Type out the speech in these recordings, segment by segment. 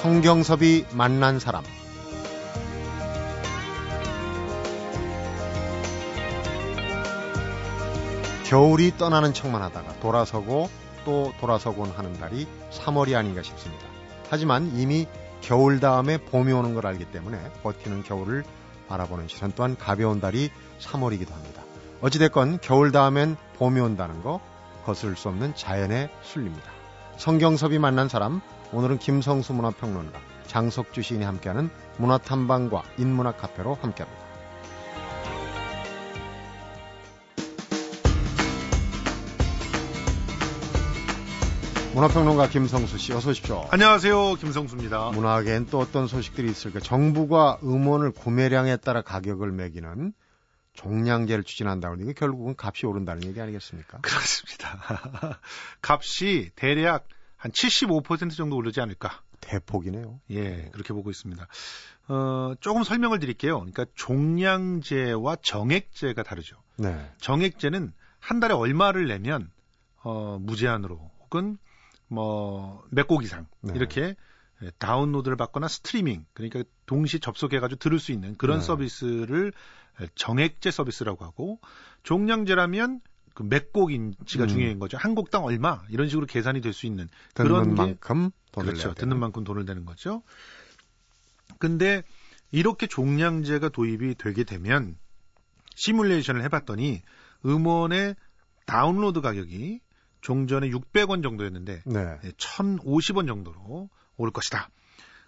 성경섭이 만난 사람. 겨울이 떠나는 척만 하다가 돌아서고 또 돌아서곤 하는 달이 3월이 아닌가 싶습니다. 하지만 이미 겨울 다음에 봄이 오는 걸 알기 때문에 버티는 겨울을 바라보는 시선 또한 가벼운 달이 3월이기도 합니다. 어찌됐건 겨울 다음엔 봄이 온다는 거 거슬 수 없는 자연의 순리입니다. 성경섭이 만난 사람, 오늘은 김성수 문화평론가, 장석주 시인이 함께하는 문화탐방과 인문학 카페로 함께합니다. 문화평론가 김성수 씨, 어서 오십시오. 안녕하세요, 김성수입니다. 문화계엔 또 어떤 소식들이 있을까? 정부가 음원을 구매량에 따라 가격을 매기는 종량제를 추진한다고 하는데 결국은 값이 오른다는 얘기 아니겠습니까? 그렇습니다. 값이 대략 한 75% 정도 오르지 않을까? 대폭이네요. 예, 그렇게 보고 있습니다. 조금 설명을 드릴게요. 그러니까 종량제와 정액제가 다르죠. 네. 정액제는 한 달에 얼마를 내면 무제한으로 혹은 몇 곡 이상, 네, 이렇게 다운로드를 받거나 스트리밍, 그러니까 동시 접속해가지고 들을 수 있는 그런, 네, 서비스를 정액제 서비스라고 하고, 종량제라면 그 몇 곡인지가 중요한 거죠. 한 곡당 얼마, 이런 식으로 계산이 될 수 있는 그런 만큼 돈을, 그렇죠, 듣는 만큼 돈을 내는 거죠. 근데 이렇게 종량제가 도입이 되게 되면 시뮬레이션을 해봤더니 음원의 다운로드 가격이 종전에 600원 정도였는데, 네, 1,050원 정도로 오를 것이다.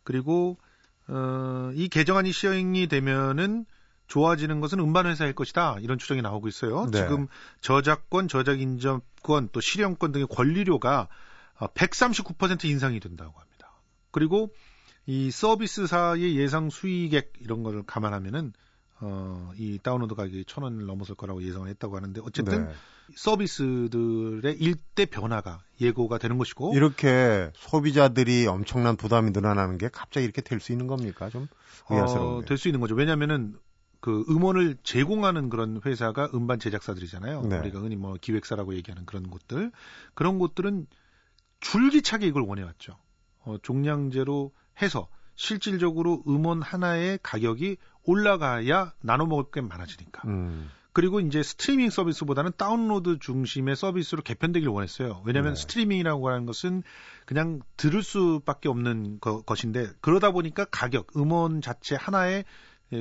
그리고 이 개정안이 시행이 되면은 좋아지는 것은 음반 회사일 것이다, 이런 추정이 나오고 있어요. 네. 지금 저작권, 저작인접권, 또 실현권 등의 권리료가 139% 인상이 된다고 합니다. 그리고 이 서비스사의 예상 수익액 이런 걸 감안하면은 이 다운로드 가격이 1,000원을 넘어설 거라고 예상을 했다고 하는데, 어쨌든, 네, 서비스들의 일대 변화가 예고가 되는 것이고, 이렇게 소비자들이 엄청난 부담이 늘어나는 게 갑자기 이렇게 될 수 있는 겁니까? 좀 의아스러운데. 될 수 있는 거죠. 왜냐하면은 그 음원을 제공하는 그런 회사가 음반 제작사들이잖아요. 네. 우리가 흔히 기획사라고 얘기하는 그런 곳들, 그런 곳들은 줄기차게 이걸 원해왔죠. 종량제로 해서 실질적으로 음원 하나의 가격이 올라가야 나눠먹을 게 많아지니까. 그리고 이제 스트리밍 서비스보다는 다운로드 중심의 서비스로 개편되길 원했어요. 왜냐하면, 네, 스트리밍이라고 하는 것은 그냥 들을 수밖에 없는 것인데, 그러다 보니까 가격, 음원 자체 하나에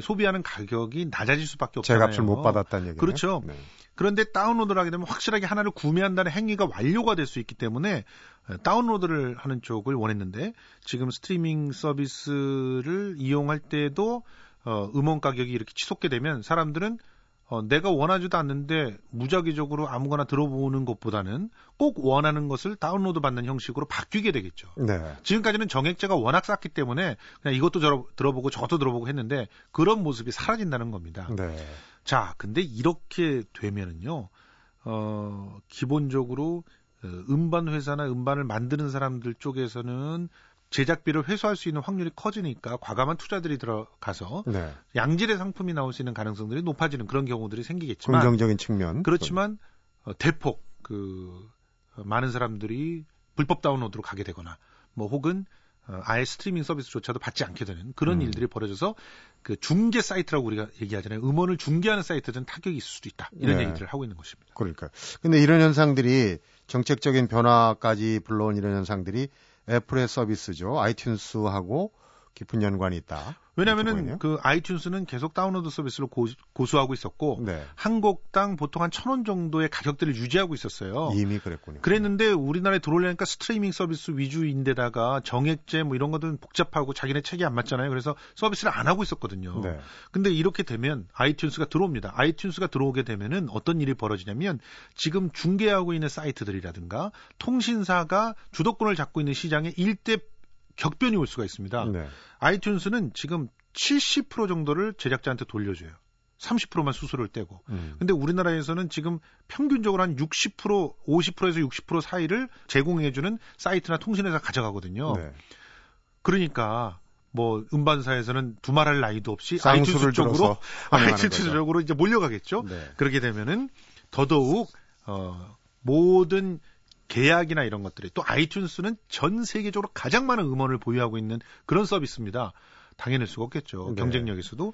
소비하는 가격이 낮아질 수밖에 없잖아요. 제 값을 못 받았다는 얘기예요. 그렇죠. 네. 그런데 다운로드를 하게 되면 확실하게 하나를 구매한다는 행위가 완료가 될 수 있기 때문에 다운로드를 하는 쪽을 원했는데, 지금 스트리밍 서비스를 이용할 때도 음원 가격이 이렇게 치솟게 되면 사람들은 내가 원하지도 않는데 무작위적으로 아무거나 들어보는 것보다는 꼭 원하는 것을 다운로드 받는 형식으로 바뀌게 되겠죠. 네. 지금까지는 정액제가 워낙 쌌기 때문에 그냥 이것도 들어보고 저것도 들어보고 했는데 그런 모습이 사라진다는 겁니다. 네. 자, 근데 이렇게 되면은요, 기본적으로 음반 회사나 음반을 만드는 사람들 쪽에서는 제작비를 회수할 수 있는 확률이 커지니까 과감한 투자들이 들어가서, 네, 양질의 상품이 나올 수 있는 가능성들이 높아지는 그런 경우들이 생기겠지만, 긍정적인 측면, 그렇지만 대폭 많은 사람들이 불법 다운로드로 가게 되거나 혹은 아예 스트리밍 서비스조차도 받지 않게 되는 그런 일들이 벌어져서, 그 중개 사이트라고 우리가 얘기하잖아요. 음원을 중개하는 사이트들은 타격이 있을 수도 있다, 이런, 네, 얘기들을 하고 있는 것입니다. 그러니까 근데 이런 현상들이, 정책적인 변화까지 불러온 이런 현상들이 애플의 서비스죠. 아이튠스하고 깊은 연관이 있다. 왜냐면은 그 아이튠스는 계속 다운로드 서비스로 고수하고 있었고, 네, 한 곡당 보통 한 1,000원 정도의 가격대를 유지하고 있었어요. 이미 그랬군요. 그랬는데 우리나라에 들어오려니까 스트리밍 서비스 위주인데다가 정액제 이런 것들은 복잡하고 자기네 책이 안 맞잖아요. 그래서 서비스를 안 하고 있었거든요. 네. 근데 이렇게 되면 아이튠스가 들어옵니다. 아이튠스가 들어오게 되면은 어떤 일이 벌어지냐면, 지금 중개하고 있는 사이트들이라든가 통신사가 주도권을 잡고 있는 시장에 일대 격변이 올 수가 있습니다. 네. 아이튠스는 지금 70% 정도를 제작자한테 돌려줘요. 30%만 수수료를 떼고. 근데 우리나라에서는 지금 평균적으로 한 60%, 50%에서 60% 사이를 제공해주는 사이트나 통신회사가 가져가거든요. 네. 그러니까 음반사에서는 두말할 나이도 없이 아이튠스 쪽으로 이제 몰려가겠죠. 네. 그렇게 되면은 더더욱 모든 계약이나 이런 것들이, 또 아이튠스는 전 세계적으로 가장 많은 음원을 보유하고 있는 그런 서비스입니다. 당해낼 수가 없겠죠. 네. 경쟁력에서도.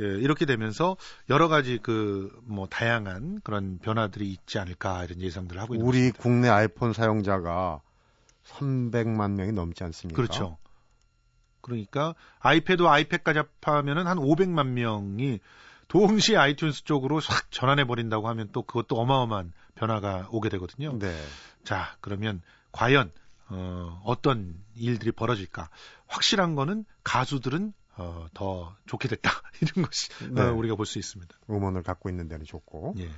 예, 이렇게 되면서 여러 가지 그 뭐 다양한 그런 변화들이 있지 않을까 이런 예상들을 하고 있는 우리 것입니다. 국내 아이폰 사용자가 300만 명이 넘지 않습니까? 그렇죠. 그러니까 아이패드와 아이패드까지 합하면은 한 500만 명이 동시에 아이튠스 쪽으로 싹 전환해버린다고 하면 또 그것도 어마어마한 변화가 오게 되거든요. 네. 자, 그러면 과연 어떤 일들이 벌어질까? 확실한 거는 가수들은 더 좋게 됐다. 이런 것이 네. 우리가 볼 수 있습니다. 음원을 갖고 있는 데는 좋고. 예.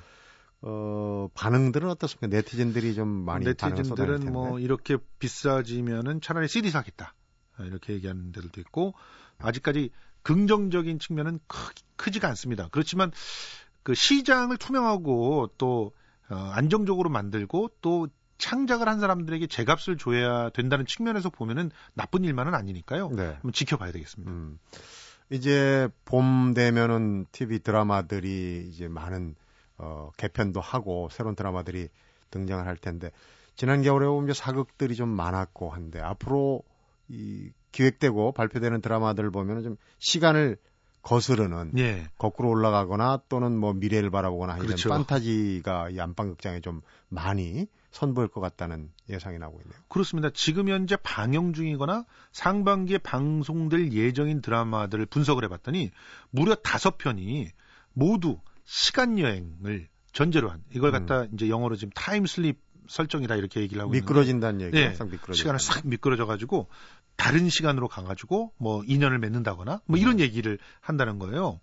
반응들은 어떻습니까? 네티즌들이 좀 많이 네티즌들은 뭐 이렇게 비싸지면은 차라리 CD 사겠다. 이렇게 얘기하는 데들도 있고 아직까지 긍정적인 측면은 크지가 않습니다. 그렇지만 그 시장을 투명하고 또 안정적으로 만들고 또 창작을 한 사람들에게 제값을 줘야 된다는 측면에서 보면은 나쁜 일만은 아니니까요. 네. 한번 지켜봐야 되겠습니다. 이제 봄 되면은 TV 드라마들이 이제 많은 개편도 하고 새로운 드라마들이 등장을 할 텐데 지난 겨울에 보면 사극들이 좀 많았고 한데 앞으로 이 기획되고 발표되는 드라마들을 보면 좀 시간을 거스르는 예. 거꾸로 올라가거나 또는 뭐 미래를 바라보거나 이런 그렇죠. 판타지가 이 안방극장에 좀 많이 선보일 것 같다는 예상이 나오고 있네요. 그렇습니다. 지금 현재 방영 중이거나 상반기에 방송될 예정인 드라마들을 분석을 해봤더니 무려 5편이 모두 시간여행을 전제로 한 이걸 갖다 이제 영어로 지금 타임슬립 설정이라 이렇게 얘기를 하고 있는데 미끄러진다는 얘기예요. 네. 시간을 싹 미끄러져가지고 다른 시간으로 가가지고 뭐 인연을 맺는다거나 뭐 이런 얘기를 한다는 거예요.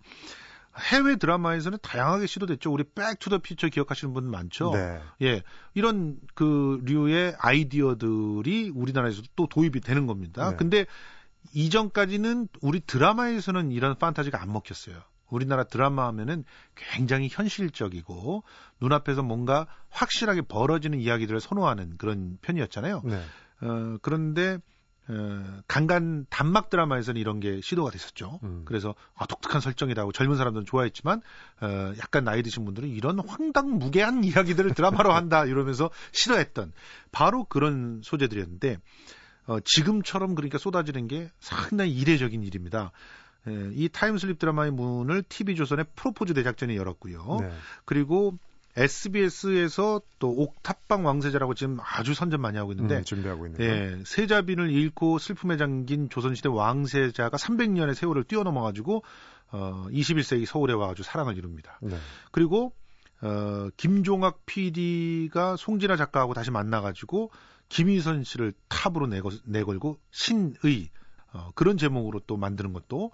해외 드라마에서는 다양하게 시도됐죠. 우리 백 투 더 퓨처 기억하시는 분 많죠. 네. 예, 이런 그 류의 아이디어들이 우리나라에서도 또 도입이 되는 겁니다. 네. 근데 이전까지는 우리 드라마에서는 이런 판타지가 안 먹혔어요. 우리나라 드라마 하면은 굉장히 현실적이고 눈앞에서 뭔가 확실하게 벌어지는 이야기들을 선호하는 그런 편이었잖아요. 네. 그런데 간간 단막 드라마에서는 이런 게 시도가 됐었죠. 그래서 독특한 설정이라고 젊은 사람들은 좋아했지만 약간 나이 드신 분들은 이런 황당무계한 이야기들을 드라마로 한다 이러면서 싫어했던 바로 그런 소재들이었는데 지금처럼 그러니까 쏟아지는 게 상당히 이례적인 일입니다. 이 타임슬립 드라마의 문을 TV조선의 프로포즈 대작전이 열었고요. 네. 그리고 SBS에서 또 옥탑방 왕세자라고 지금 아주 선전 많이 하고 있는데 준비하고 있는 예, 세자빈을 잃고 슬픔에 잠긴 조선시대 왕세자가 300년의 세월을 뛰어넘어가지고 21세기 서울에 와가지고 사랑을 이룹니다. 네. 그리고 김종학 PD가 송진아 작가하고 다시 만나가지고 김희선 씨를 탑으로 내걸고 신의 그런 제목으로 또 만드는 것도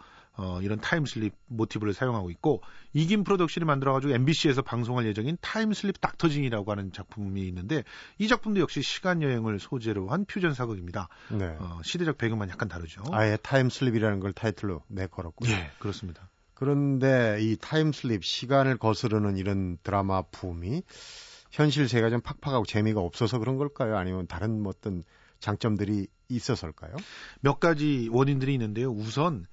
이런 타임슬립 모티브를 사용하고 있고 이긴 프로덕션이 만들어가지고 MBC에서 방송할 예정인 타임슬립 닥터징이라고 하는 작품이 있는데 이 작품도 역시 시간여행을 소재로 한 퓨전 사극입니다. 네. 시대적 배경만 약간 다르죠. 아예 타임슬립이라는 걸 타이틀로 내걸었고요. 예, 그렇습니다. 그런데 이 타임슬립 시간을 거스르는 이런 드라마 붐이 현실세가 좀 팍팍하고 재미가 없어서 그런 걸까요? 아니면 다른 뭐 어떤 장점들이 있어서일까요? 몇 가지 원인들이 있는데요. 우선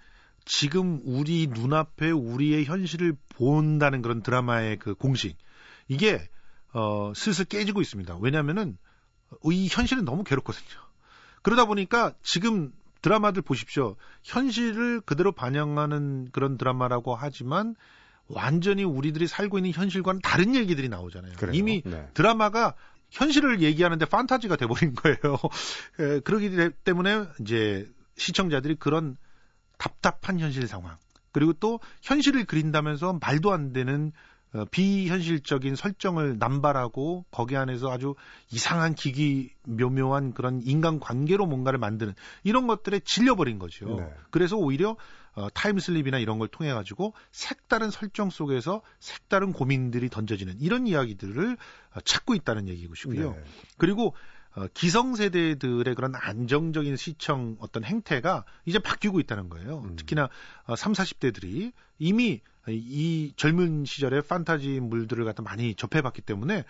지금 우리 눈앞에 우리의 현실을 본다는 그런 드라마의 그 공식 이게 슬슬 깨지고 있습니다. 왜냐하면은 이 현실은 너무 괴롭거든요. 그러다 보니까 지금 드라마들 보십시오. 현실을 그대로 반영하는 그런 드라마라고 하지만 완전히 우리들이 살고 있는 현실과는 다른 얘기들이 나오잖아요. 그래요? 이미 네. 드라마가 현실을 얘기하는데 판타지가 돼버린 거예요. 그러기 때문에 이제 시청자들이 그런 답답한 현실 상황 그리고 또 현실을 그린다면서 말도 안 되는 비현실적인 설정을 남발하고 거기 안에서 아주 이상한 기기 묘묘한 그런 인간관계로 뭔가를 만드는 이런 것들에 질려버린 거죠. 네. 그래서 오히려 타임슬립이나 이런 걸 통해 가지고 색다른 설정 속에서 색다른 고민들이 던져지는 이런 이야기들을 찾고 있다는 얘기고요. 네. 그리고 기성세대들의 그런 안정적인 시청 어떤 행태가 이제 바뀌고 있다는 거예요. 특히나 30, 40대들이 이미 이 젊은 시절의 판타지 물들을 갖다 많이 접해봤기 때문에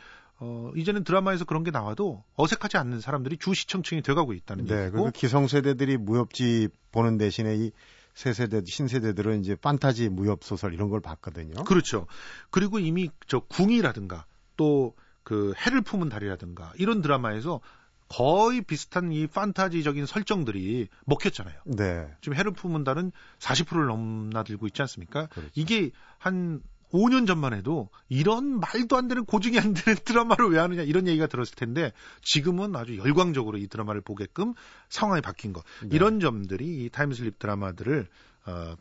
이제는 드라마에서 그런 게 나와도 어색하지 않는 사람들이 주 시청층이 돼가고 있다는 얘기고. 네, 그리고 기성세대들이 무협집 보는 대신에 이 세세대, 신세대들은 이제 판타지 무협소설 이런 걸 봤거든요. 그렇죠. 그리고 이미 저 궁이라든가 또 그 해를 품은 달이라든가 이런 드라마에서 거의 비슷한 이 판타지적인 설정들이 먹혔잖아요. 네. 지금 해를 품은 달은 40%를 넘나들고 있지 않습니까? 그렇죠. 이게 한 5년 전만 해도 이런 말도 안 되는 고증이 안 되는 드라마를 왜 하느냐 이런 얘기가 들었을 텐데 지금은 아주 열광적으로 이 드라마를 보게끔 상황이 바뀐 것. 네. 이런 점들이 이 타임슬립 드라마들을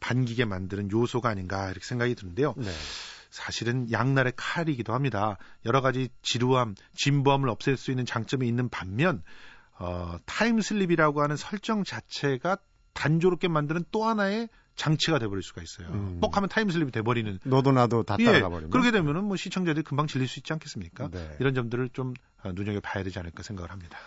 반기게 만드는 요소가 아닌가 이렇게 생각이 드는데요. 네. 사실은 양날의 칼이기도 합니다. 여러 가지 지루함, 진부함을 없앨 수 있는 장점이 있는 반면 타임슬립이라고 하는 설정 자체가 단조롭게 만드는 또 하나의 장치가 돼버릴 수가 있어요. 뻑하면 타임슬립이 돼버리는. 너도 나도 다 따라가버리면. 예, 그렇게 되면은 뭐 시청자들이 금방 질릴 수 있지 않겠습니까? 네. 이런 점들을 좀 눈여겨봐야 되지 않을까 생각을 합니다.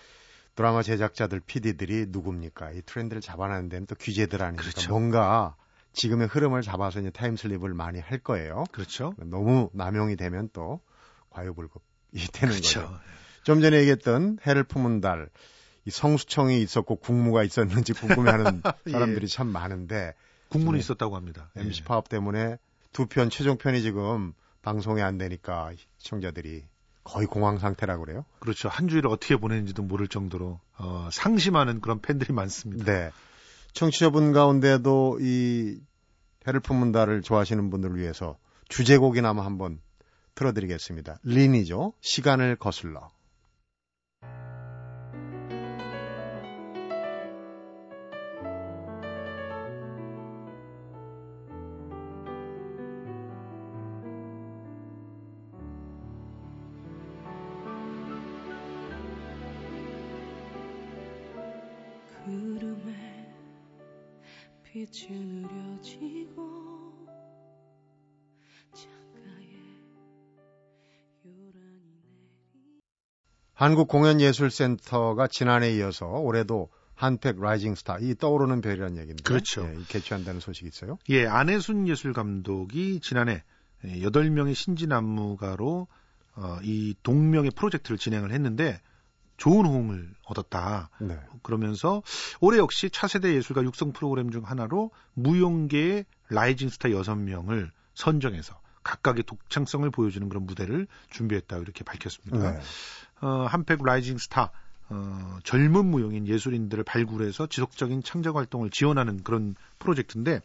드라마 제작자들, PD들이 누굽니까? 이 트렌드를 잡아내는 데는 또 규제들 아닙니까? 그렇죠. 뭔가 지금의 흐름을 잡아서 이제 타임슬립을 많이 할 거예요. 그렇죠. 너무 남용이 되면 또 과유불급이 되는 그렇죠. 거죠. 좀 전에 얘기했던 해를 품은 달, 이 성수청이 있었고 국무가 있었는지 궁금해하는 예. 사람들이 참 많은데 국문이 있었다고 합니다. MBC 예. 파업 때문에 두 편 최종 편이 지금 방송이 안 되니까 시청자들이 거의 공황 상태라고 그래요. 그렇죠. 한 주일을 어떻게 보내는지도 모를 정도로 상심하는 그런 팬들이 많습니다. 네. 청취자분 가운데도 이 해를 품은 달을 좋아하시는 분들을 위해서 주제곡이나마 한번 틀어드리겠습니다. 린이죠. 시간을 거슬러. 빛이 느려지고 창가에 요란이 내리 한국공연예술센터가 지난해에 이어서 올해도 한팩 라이징스타, 이 떠오르는 별이라는 얘기인데 그렇죠. 예, 개최한다는 소식이 있어요? 예, 안혜순 예술감독이 지난해 8명의 신진안무가로 이 동명의 프로젝트를 진행을 했는데 좋은 호응을 얻었다. 네. 그러면서 올해 역시 차세대 예술가 육성 프로그램 중 하나로 무용계의 라이징스타 6명을 선정해서 각각의 독창성을 보여주는 그런 무대를 준비했다고 이렇게 밝혔습니다. 네. 한팩 라이징스타, 젊은 무용인 예술인들을 발굴해서 지속적인 창작 활동을 지원하는 그런 프로젝트인데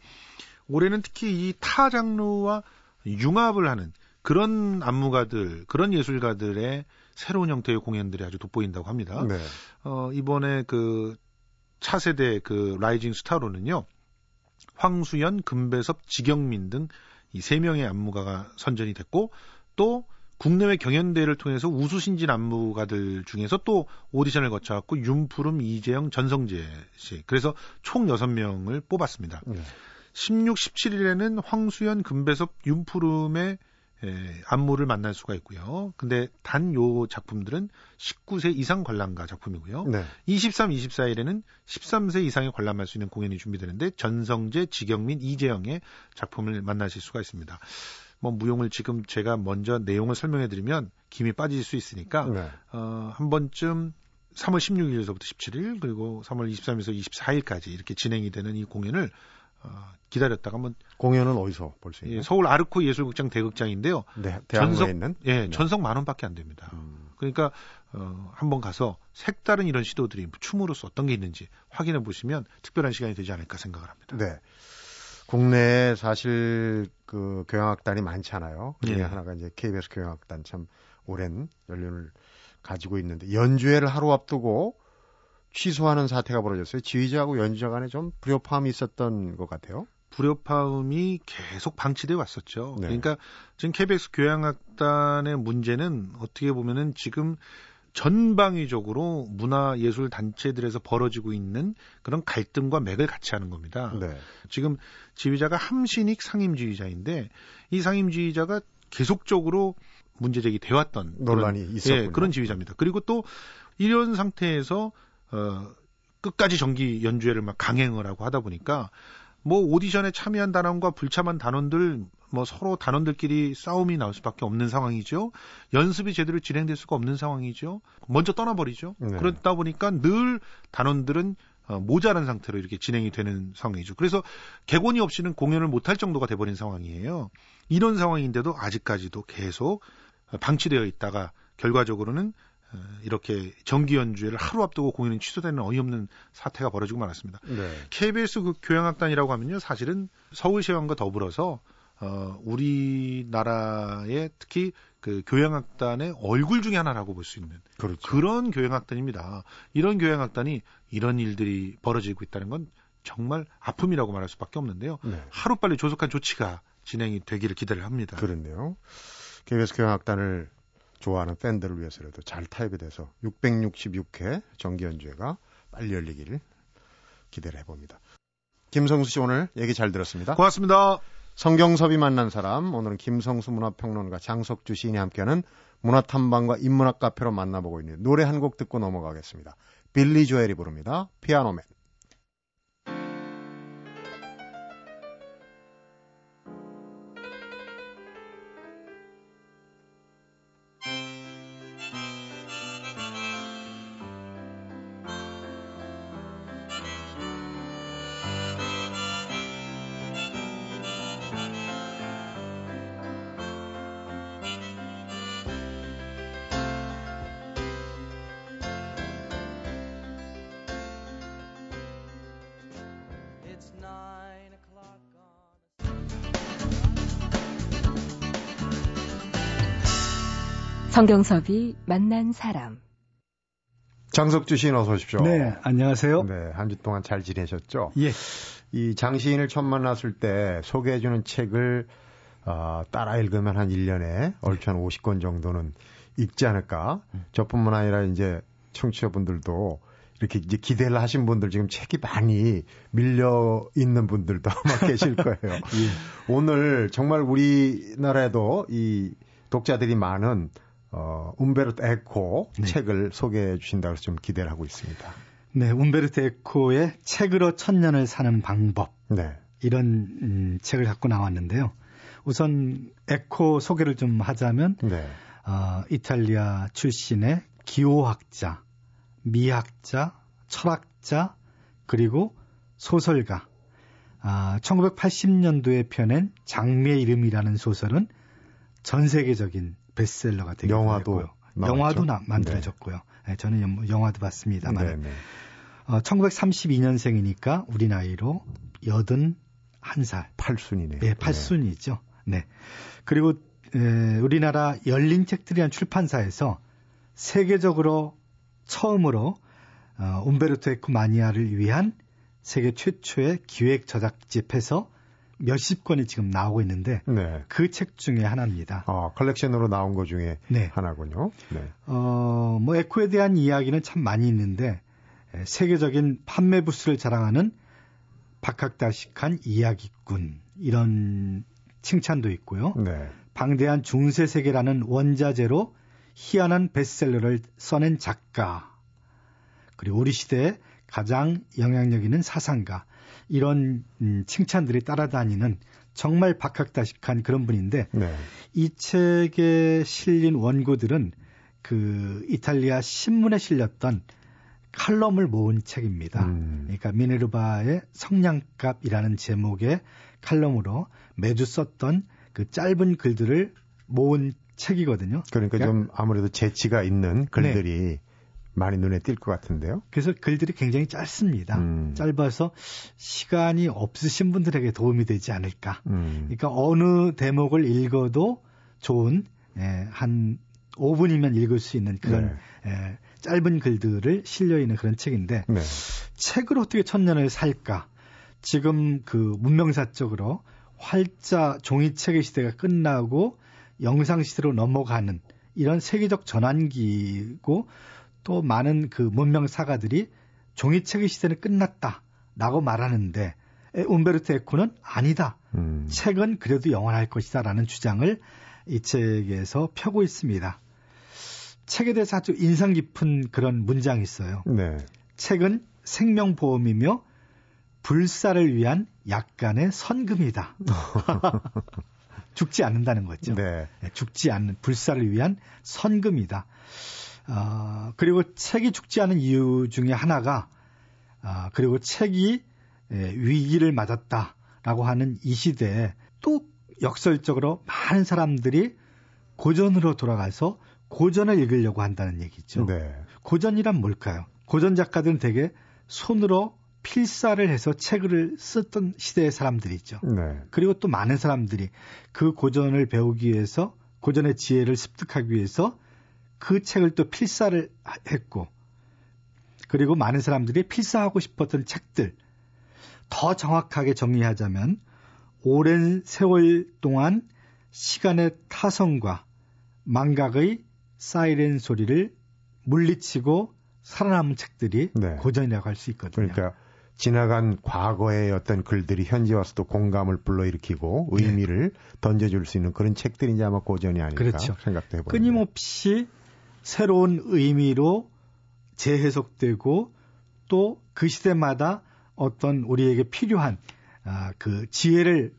올해는 특히 이 타 장르와 융합을 하는 그런 안무가들, 그런 예술가들의 새로운 형태의 공연들이 아주 돋보인다고 합니다. 네. 이번에 그 차세대 그 라이징 스타로는요, 황수연, 금배섭, 지경민 등 이 3명의 안무가가 선전이 됐고, 또 국내외 경연대회를 통해서 우수 신진 안무가들 중에서 또 오디션을 거쳐갖고 윤푸름, 이재영, 전성재 씨. 그래서 총 6명을 뽑았습니다. 네. 16, 17일에는 황수연, 금배섭, 윤푸름의 안무를 만날 수가 있고요. 근데 단 요 작품들은 19세 이상 관람가 작품이고요. 네. 23, 24일에는 13세 이상이 관람할 수 있는 공연이 준비되는데 전성재, 지경민, 이재영의 작품을 만나실 수가 있습니다. 뭐 무용을 지금 제가 먼저 내용을 설명해드리면 김이 빠질 수 있으니까 네. 한 번쯤 3월 16일에서부터 17일 그리고 3월 23일에서 24일까지 이렇게 진행이 되는 이 공연을 기다렸다가 한번 공연은 어디서 볼 수 있나요? 예, 서울 아르코 예술극장 대극장인데요. 네, 대학로에 있는? 예, 네. 전석 10,000원밖에 안 됩니다. 그러니까 한번 가서 색다른 이런 시도들이 춤으로서 어떤 게 있는지 확인해 보시면 특별한 시간이 되지 않을까 생각을 합니다. 네, 국내에 사실 그 교향악단이 많잖아요. 그 중에 예. 하나가 이제 KBS 교향악단 참 오랜 연륜을 가지고 있는데 연주회를 하루 앞두고 취소하는 사태가 벌어졌어요. 지휘자하고 연주자 간에 좀 불협화음이 있었던 것 같아요. 불협화음이 계속 방치되어 왔었죠. 네. 그러니까 지금 KBS 교향악단의 문제는 어떻게 보면은 지금 전방위적으로 문화예술 단체들에서 벌어지고 있는 그런 갈등과 맥을 같이 하는 겁니다. 네. 지금 지휘자가 함신익 상임지휘자인데 이 상임지휘자가 계속적으로 문제제기 되어왔던 논란이 있었군요. 예, 그런 지휘자입니다. 그리고 또 이런 상태에서 끝까지 정기 연주회를 막 강행을 하고 하다 보니까 뭐 오디션에 참여한 단원과 불참한 단원들 뭐 서로 단원들끼리 싸움이 나올 수밖에 없는 상황이죠. 연습이 제대로 진행될 수가 없는 상황이죠. 먼저 떠나버리죠. 네. 그러다 보니까 늘 단원들은 모자란 상태로 이렇게 진행이 되는 상황이죠. 그래서 개곤이 없이는 공연을 못할 정도가 돼버린 상황이에요. 이런 상황인데도 아직까지도 계속 방치되어 있다가 결과적으로는 이렇게 정기 연주회를 하루 앞두고 공연이 취소되는 어이없는 사태가 벌어지고 말았습니다. 네. KBS 그 교향악단이라고 하면요, 사실은 서울시와과 더불어서 우리나라의 특히 그 교향악단의 얼굴 중에 하나라고 볼 수 있는 그렇죠. 그런 교향악단입니다. 이런 교향악단이 이런 일들이 벌어지고 있다는 건 정말 아픔이라고 말할 수밖에 없는데요. 네. 하루빨리 조속한 조치가 진행이 되기를 기대를 합니다. 그렇네요. KBS 교향악단을 좋아하는 팬들을 위해서라도 잘 타협이 돼서 666회 정기연주회가 빨리 열리기를 기대를 해봅니다. 김성수 씨 오늘 얘기 잘 들었습니다. 고맙습니다. 성경섭이 만난 사람, 오늘은 김성수 문화평론가 장석주 시인이 함께하는 문화탐방과 인문학 카페로 만나보고 있는 노래 한 곡 듣고 넘어가겠습니다. 빌리 조엘이 부릅니다. 피아노맨. 성경섭이 만난 사람. 장석주 시인 어서 오십시오. 네, 안녕하세요. 네, 한 주 동안 잘 지내셨죠? 예. 이 장 시인을 처음 만났을 때 소개해주는 책을 따라 읽으면 한 1년에 얼추 한 50권 정도는 읽지 않을까. 저뿐만 아니라 이제 청취자분들도 이렇게 이제 기대를 하신 분들 지금 책이 많이 밀려 있는 분들도 아마 계실 거예요. 예. 오늘 정말 우리나라에도 이 독자들이 많은 움베르토 에코 네. 책을 소개해 주신다고 해서 좀 기대를 하고 있습니다. 네, 움베르토 에코의 책으로 1000년을 사는 방법 네. 이런 책을 갖고 나왔는데요. 우선 에코 소개를 좀 하자면 네. 이탈리아 출신의 기호학자, 미학자, 철학자 그리고 소설가 1980년도에 펴낸 장미의 이름이라는 소설은 전 세계적인 베스트셀러가 되기도 했고요. 영화도 만들어졌고요. 네. 저는 영화도 봤습니다만 1932년생이니까 우리 나이로 81살. 팔순이네요. 네, 팔순이죠. 네. 그리고 우리나라 열린책들이란 출판사에서 세계적으로 처음으로 움베르토 에코 마니아를 위한 세계 최초의 기획 저작집에서 몇십 권이 지금 나오고 있는데 네. 그 책 중에 하나입니다. 컬렉션으로 나온 것 중에 네. 하나군요. 네. 뭐 에코에 대한 이야기는 참 많이 있는데 세계적인 판매 부수를 자랑하는 박학다식한 이야기꾼 이런 칭찬도 있고요. 네. 방대한 중세 세계라는 원자재로 희한한 베스트셀러를 써낸 작가 그리고 우리 시대에 가장 영향력 있는 사상가 이런 칭찬들이 따라다니는 정말 박학다식한 그런 분인데 네. 이 책에 실린 원고들은 그 이탈리아 신문에 실렸던 칼럼을 모은 책입니다. 그러니까 미네르바의 성냥갑이라는 제목의 칼럼으로 매주 썼던 그 짧은 글들을 모은 책이거든요. 그러니까 좀 아무래도 재치가 있는 글들이 네. 많이 눈에 띌 것 같은데요. 그래서 글들이 굉장히 짧습니다. 짧아서 시간이 없으신 분들에게 도움이 되지 않을까. 그러니까 어느 대목을 읽어도 좋은 한 5분이면 읽을 수 있는 그런 네. 짧은 글들을 실려있는 그런 책인데 네. 책으로 어떻게 1000년을 살까. 지금 그 문명사적으로 활자 종이책의 시대가 끝나고 영상시대로 넘어가는 이런 세계적 전환기고 또 많은 그 문명사가들이 종이책의 시대는 끝났다라고 말하는데 움베르토 에코는 아니다. 책은 그래도 영원할 것이다 라는 주장을 이 책에서 펴고 있습니다. 책에 대해서 아주 인상 깊은 그런 문장이 있어요. 네. 책은 생명보험이며 불사를 위한 약간의 선금이다. 죽지 않는다는 거죠. 네. 죽지 않는 불사를 위한 선금이다. 그리고 책이 죽지 않은 이유 중에 하나가 그리고 책이 위기를 맞았다라고 하는 이 시대에 또 역설적으로 많은 사람들이 고전으로 돌아가서 고전을 읽으려고 한다는 얘기죠. 네. 고전이란 뭘까요? 고전 작가들은 되게 손으로 필사를 해서 책을 썼던 시대의 사람들이죠. 네. 그리고 또 많은 사람들이 그 고전을 배우기 위해서, 고전의 지혜를 습득하기 위해서 그 책을 또 필사를 했고, 그리고 많은 사람들이 필사하고 싶었던 책들, 더 정확하게 정리하자면 오랜 세월 동안 시간의 타성과 망각의 사이렌 소리를 물리치고 살아남은 책들이 네. 고전이라고 할 수 있거든요. 그러니까 지나간 과거의 어떤 글들이 현재 와서도 공감을 불러일으키고 의미를 네. 던져줄 수 있는 그런 책들이 이제 아마 고전이 아닐까 그렇죠. 생각도 해보는데. 끊임없이 새로운 의미로 재해석되고 또 그 시대마다 어떤 우리에게 필요한 그 지혜를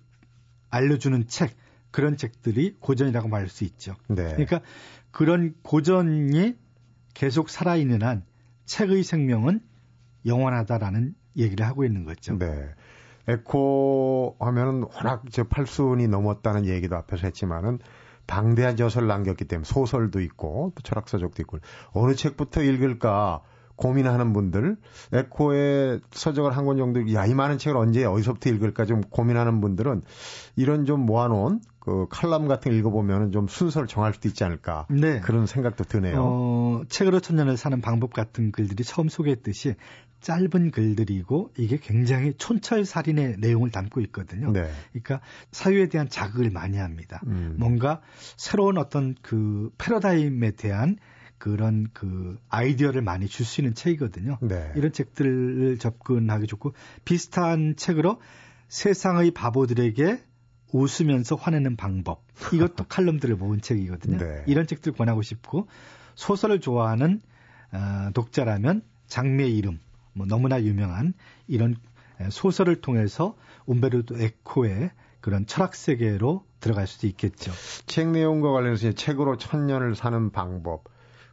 알려주는 책, 그런 책들이 고전이라고 말할 수 있죠. 네. 그러니까 그런 고전이 계속 살아있는 한 책의 생명은 영원하다라는 얘기를 하고 있는 거죠. 네. 에코 하면은 워낙 8순이 넘었다는 얘기도 앞에서 했지만은 방대한 저서를 남겼기 때문에 소설도 있고 또 철학서적도 있고 어느 책부터 읽을까 고민하는 분들, 에코의 서적을 한 권 정도, 야, 이 많은 책을 언제 어디서부터 읽을까 좀 고민하는 분들은 이런 좀 모아놓은 그 칼럼 같은 거 읽어보면 좀 순서를 정할 수도 있지 않을까 네. 그런 생각도 드네요. 책으로 천년을 사는 방법 같은 글들이 처음 소개했듯이 짧은 글들이고 이게 굉장히 촌철살인의 내용을 담고 있거든요. 네. 그러니까 사유에 대한 자극을 많이 합니다. 뭔가 새로운 어떤 그 패러다임에 대한 그런 그 아이디어를 많이 줄 수 있는 책이거든요. 네. 이런 책들을 접근하기 좋고 비슷한 책으로 세상의 바보들에게 웃으면서 화내는 방법, 이것도 칼럼들을 모은 책이거든요. 네. 이런 책들 권하고 싶고 소설을 좋아하는 독자라면 장미의 이름, 뭐 너무나 유명한 이런 소설을 통해서 움베르토 에코의 그런 철학 세계로 들어갈 수도 있겠죠. 책 내용과 관련해서 책으로 천년을 사는 방법.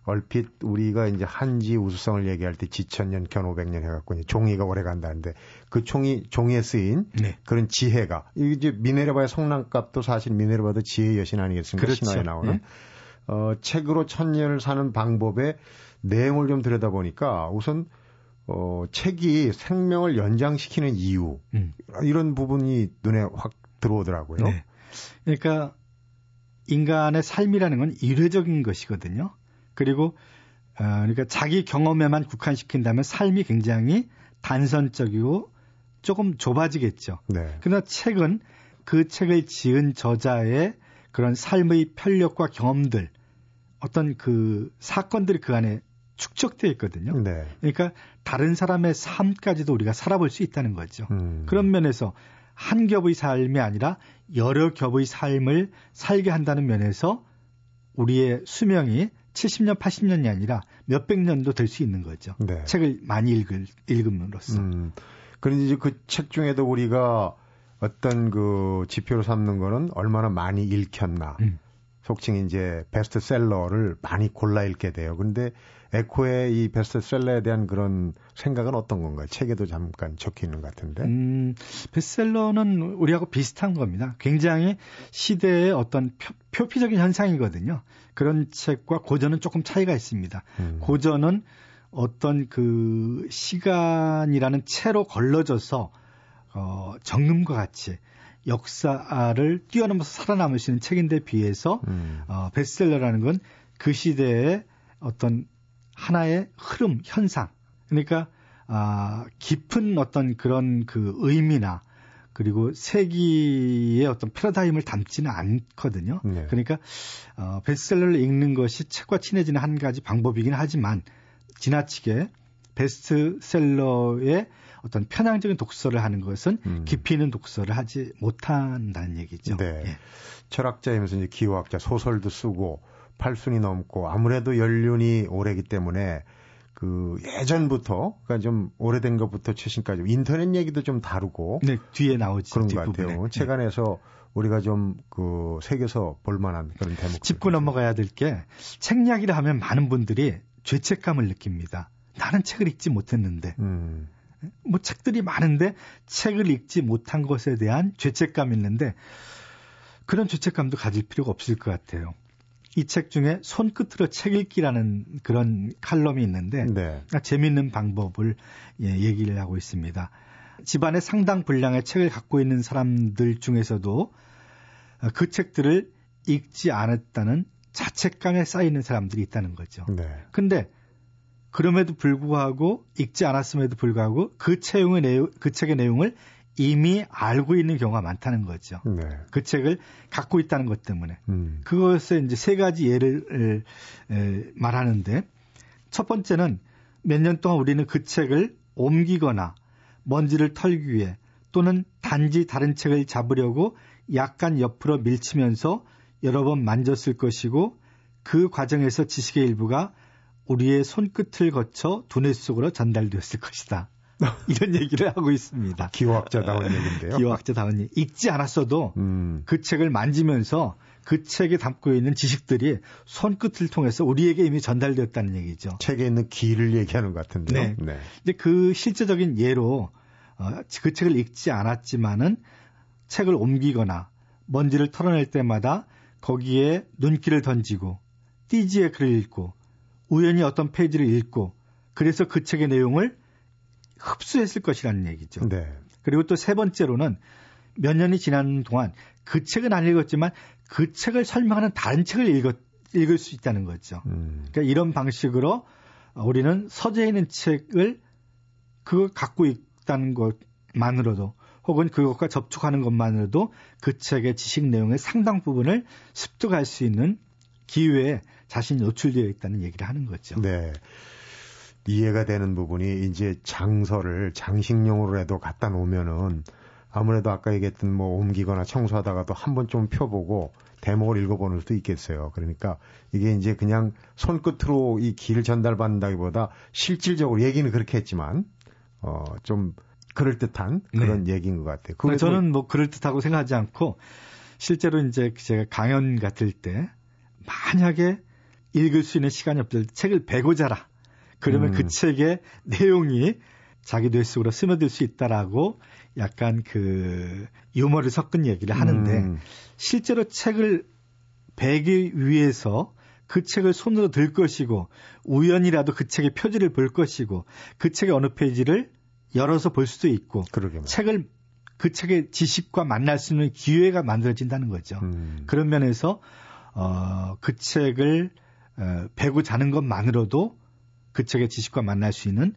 얼핏 우리가 이제 한지 우수성을 얘기할 때 지천년, 견오백년 해갖고 이제 종이가 오래 간다는데 그 종이에 쓰인 네. 그런 지혜가 이제 미네르바의 성난값도 사실 미네르바도 지혜의 여신 아니겠습니까? 그렇죠. 신화에 나오는 네. 책으로 천년을 사는 방법의 내용을 좀 들여다보니까 우선 책이 생명을 연장시키는 이유 이런 부분이 눈에 확 들어오더라고요. 네. 그러니까 인간의 삶이라는 건 일회적인 것이거든요. 그리고 그러니까 자기 경험에만 국한시킨다면 삶이 굉장히 단선적이고 조금 좁아지겠죠. 네. 그러나 책은 그 책을 지은 저자의 그런 삶의 편력과 경험들, 어떤 그 사건들이 그 안에 축적되어 있거든요. 네. 그러니까 다른 사람의 삶까지도 우리가 살아볼 수 있다는 거죠. 그런 면에서 한 겹의 삶이 아니라 여러 겹의 삶을 살게 한다는 면에서 우리의 수명이 70년, 80년이 아니라 몇백 년도 될 수 있는 거죠. 네. 책을 많이 읽음으로써. 그런데 그 책 중에도 우리가 어떤 그 지표로 삼는 거는 얼마나 많이 읽혔나. 속칭 이제 베스트셀러를 많이 골라 읽게 돼요. 그런데 에코의 이 베스트셀러에 대한 그런 생각은 어떤 건가요? 책에도 잠깐 적혀 있는 것 같은데. 베스트셀러는 우리하고 비슷한 겁니다. 굉장히 시대의 어떤 표피적인 현상이거든요. 그런 책과 고전은 조금 차이가 있습니다. 고전은 어떤 그 시간이라는 채로 걸러져서 정금과 같이 역사를 뛰어넘어서 살아남을 수 있는 책인데 비해서 베스트셀러라는 건 그 시대의 어떤 하나의 흐름, 현상, 그러니까 깊은 어떤 그런 그 의미나 그리고 세기의 어떤 패러다임을 담지는 않거든요. 네. 그러니까 베스트셀러를 읽는 것이 책과 친해지는 한 가지 방법이긴 하지만 지나치게 베스트셀러의 어떤 편향적인 독서를 하는 것은 깊이 있는 독서를 하지 못한다는 얘기죠. 네. 예. 철학자이면서 이제 기호학자, 소설도 쓰고 8순이 넘고 아무래도 연륜이 오래기 때문에 그 예전부터 그러니까 좀 오래된 것부터 최신까지 인터넷 얘기도 좀 다루고 네, 뒤에 나오지 그런 것 같아요. 네. 책 안에서 우리가 좀 그 새겨서 볼만한 그런 대목. 짚고 넘어가야 될 게 책 이야기를 하면 많은 분들이 죄책감을 느낍니다. 나는 책을 읽지 못했는데. 뭐 책들이 많은데 책을 읽지 못한 것에 대한 죄책감이 있는데 그런 죄책감도 가질 필요가 없을 것 같아요. 이 책 중에 손끝으로 책 읽기라는 그런 칼럼이 있는데 네. 재미있는 방법을 얘기를 하고 있습니다. 집안에 상당 분량의 책을 갖고 있는 사람들 중에서도 그 책들을 읽지 않았다는 자책감에 쌓이는 사람들이 있다는 거죠. 그런데 네. 그럼에도 불구하고 읽지 않았음에도 불구하고 그 책의 내용을 이미 알고 있는 경우가 많다는 거죠. 네. 그 책을 갖고 있다는 것 때문에. 그것에 이제 세 가지 예를 말하는데 첫 번째는 몇 년 동안 우리는 그 책을 옮기거나 먼지를 털기 위해 또는 단지 다른 책을 잡으려고 약간 옆으로 밀치면서 여러 번 만졌을 것이고 그 과정에서 지식의 일부가 우리의 손끝을 거쳐 두뇌 속으로 전달되었을 것이다. 이런 얘기를 하고 있습니다. 기호학자다운 얘기인데요. 기호학자다운 얘기. 읽지 않았어도 그 책을 만지면서 그 책에 담고 있는 지식들이 손끝을 통해서 우리에게 이미 전달되었다는 얘기죠. 책에 있는 기를 얘기하는 것 같은데요. 네. 네. 근데 그 실제적인 예로 그 책을 읽지 않았지만은 책을 옮기거나 먼지를 털어낼 때마다 거기에 눈길을 던지고 띠지의 글을 읽고 우연히 어떤 페이지를 읽고 그래서 그 책의 내용을 흡수했을 것이라는 얘기죠. 네. 그리고 또 세 번째로는 몇 년이 지난 동안 그 책은 안 읽었지만 그 책을 설명하는 다른 책을 읽을 수 있다는 거죠. 그러니까 이런 방식으로 우리는 서재에 있는 책을 그걸 갖고 있다는 것만으로도 혹은 그것과 접촉하는 것만으로도 그 책의 지식 내용의 상당 부분을 습득할 수 있는 기회에 자신이 노출되어 있다는 얘기를 하는 거죠. 네. 이해가 되는 부분이 이제 장서를 장식용으로라도 갖다 놓으면은 아무래도 아까 얘기했던 뭐 옮기거나 청소하다가도 한번 좀 펴보고 대목을 읽어보는 수도 있겠어요. 그러니까 이게 이제 그냥 손끝으로 이 길을 전달받는다기보다 실질적으로 얘기는 그렇게 했지만 좀 그럴듯한 그런 네. 얘기인 것 같아요. 그러니까 저는 뭐 그럴듯하고 생각하지 않고 실제로 이제 제가 강연 같을 때 만약에 읽을 수 있는 시간이 없을 때 책을 베고 자라. 그러면 그 책의 내용이 자기 뇌 속으로 스며들 수 있다라고 약간 그 유머를 섞은 얘기를 하는데 실제로 책을 베기 위해서 그 책을 손으로 들 것이고 우연이라도 그 책의 표지를 볼 것이고 그 책의 어느 페이지를 열어서 볼 수도 있고 그러게요. 책을 그 책의 지식과 만날 수 있는 기회가 만들어진다는 거죠. 그런 면에서 그 책을 베고 자는 것만으로도 그 책의 지식과 만날 수 있는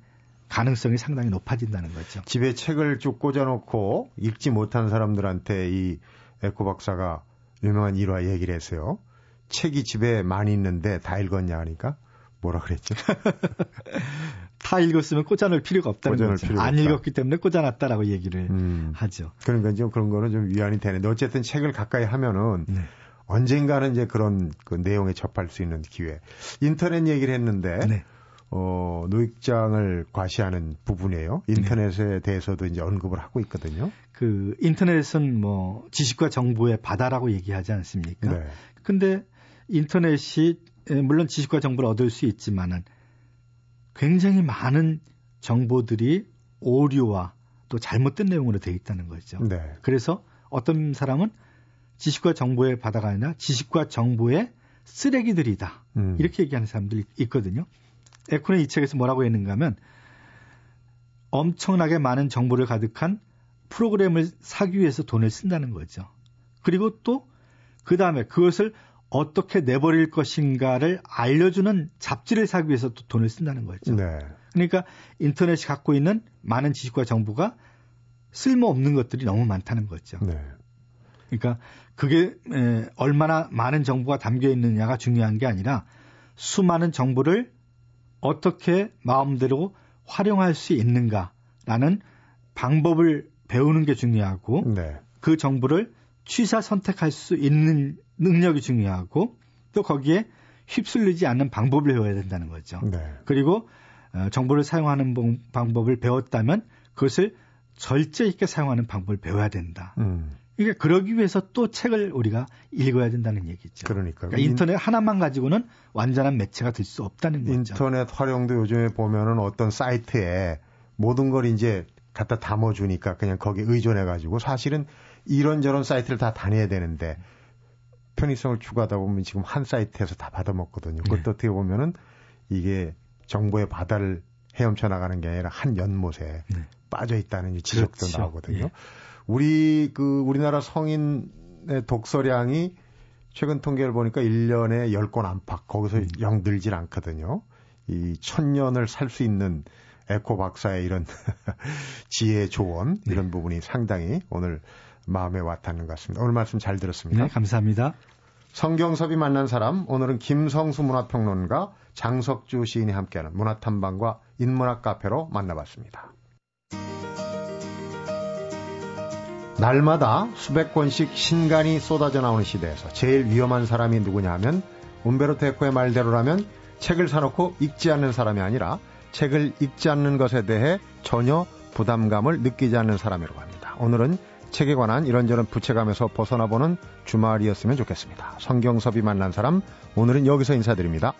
가능성이 상당히 높아진다는 거죠. 집에 책을 쭉 꽂아놓고 읽지 못한 사람들한테 이 에코 박사가 유명한 일화 얘기를 했어요. 책이 집에 많이 있는데 다 읽었냐 하니까 뭐라 그랬죠? 다 읽었으면 꽂아놓을 필요가 없다는 거죠. 안 읽었기 때문에 꽂아놨다라고 얘기를 하죠. 그러니까 좀 그런 거는 좀 위안이 되는데 어쨌든 책을 가까이 하면은 네. 언젠가는 이제 그런 그 내용에 접할 수 있는 기회. 인터넷 얘기를 했는데 네. 노익장을 과시하는 부분이에요. 인터넷에 네. 대해서도 이제 언급을 하고 있거든요. 그 인터넷은 뭐 지식과 정보의 바다라고 얘기하지 않습니까? 네. 근데 인터넷이 물론 지식과 정보를 얻을 수 있지만은 굉장히 많은 정보들이 오류와 또 잘못된 내용으로 되어 있다는 거죠. 네. 그래서 어떤 사람은 지식과 정보의 바다가 아니라 지식과 정보의 쓰레기들이다. 이렇게 얘기하는 사람들이 있거든요. 에코는 이 책에서 뭐라고 했는가 하면 엄청나게 많은 정보를 가득한 프로그램을 사기 위해서 돈을 쓴다는 거죠. 그리고 또 그 다음에 그것을 어떻게 내버릴 것인가를 알려주는 잡지를 사기 위해서 또 돈을 쓴다는 거죠. 네. 그러니까 인터넷이 갖고 있는 많은 지식과 정보가 쓸모없는 것들이 너무 많다는 거죠. 네. 그러니까 그게 얼마나 많은 정보가 담겨 있느냐가 중요한 게 아니라 수많은 정보를 어떻게 마음대로 활용할 수 있는가라는 방법을 배우는 게 중요하고 네. 그 정보를 취사 선택할 수 있는 능력이 중요하고 또 거기에 휩쓸리지 않는 방법을 배워야 된다는 거죠. 네. 그리고 정보를 사용하는 방법을 배웠다면 그것을 절제 있게 사용하는 방법을 배워야 된다. 그러니까 그러기 위해서 또 책을 우리가 읽어야 된다는 얘기죠. 그러니까 인터넷 하나만 가지고는 완전한 매체가 될 수 없다는 거죠. 인터넷 활용도 요즘에 보면은 어떤 사이트에 모든 걸 이제 갖다 담아주니까 그냥 거기에 의존해가지고 사실은 이런저런 사이트를 다 다녀야 되는데 편의성을 추구하다 보면 지금 한 사이트에서 다 받아먹거든요. 그것도 네. 어떻게 보면은 이게 정보의 바다를 헤엄쳐 나가는 게 아니라 한 연못에 네. 빠져 있다는 이 지적도 그렇죠. 나오거든요. 네. 우리나라 성인의 독서량이 최근 통계를 보니까 1년에 10권 안팎, 거기서 영 늘질 않거든요. 이 천년을 살 수 있는 에코 박사의 이런 지혜 조언, 이런 네. 부분이 상당히 오늘 마음에 와닿는 것 같습니다. 오늘 말씀 잘 들었습니다. 네, 감사합니다. 성경섭이 만난 사람, 오늘은 김성수 문화평론가, 장석주 시인이 함께하는 문화탐방과 인문학 카페로 만나봤습니다. 날마다 수백 권씩 신간이 쏟아져 나오는 시대에서 제일 위험한 사람이 누구냐 하면 움베르토 에코의 말대로라면 책을 사놓고 읽지 않는 사람이 아니라 책을 읽지 않는 것에 대해 전혀 부담감을 느끼지 않는 사람이라고 합니다. 오늘은 책에 관한 이런저런 부채감에서 벗어나보는 주말이었으면 좋겠습니다. 성경섭이 만난 사람, 오늘은 여기서 인사드립니다.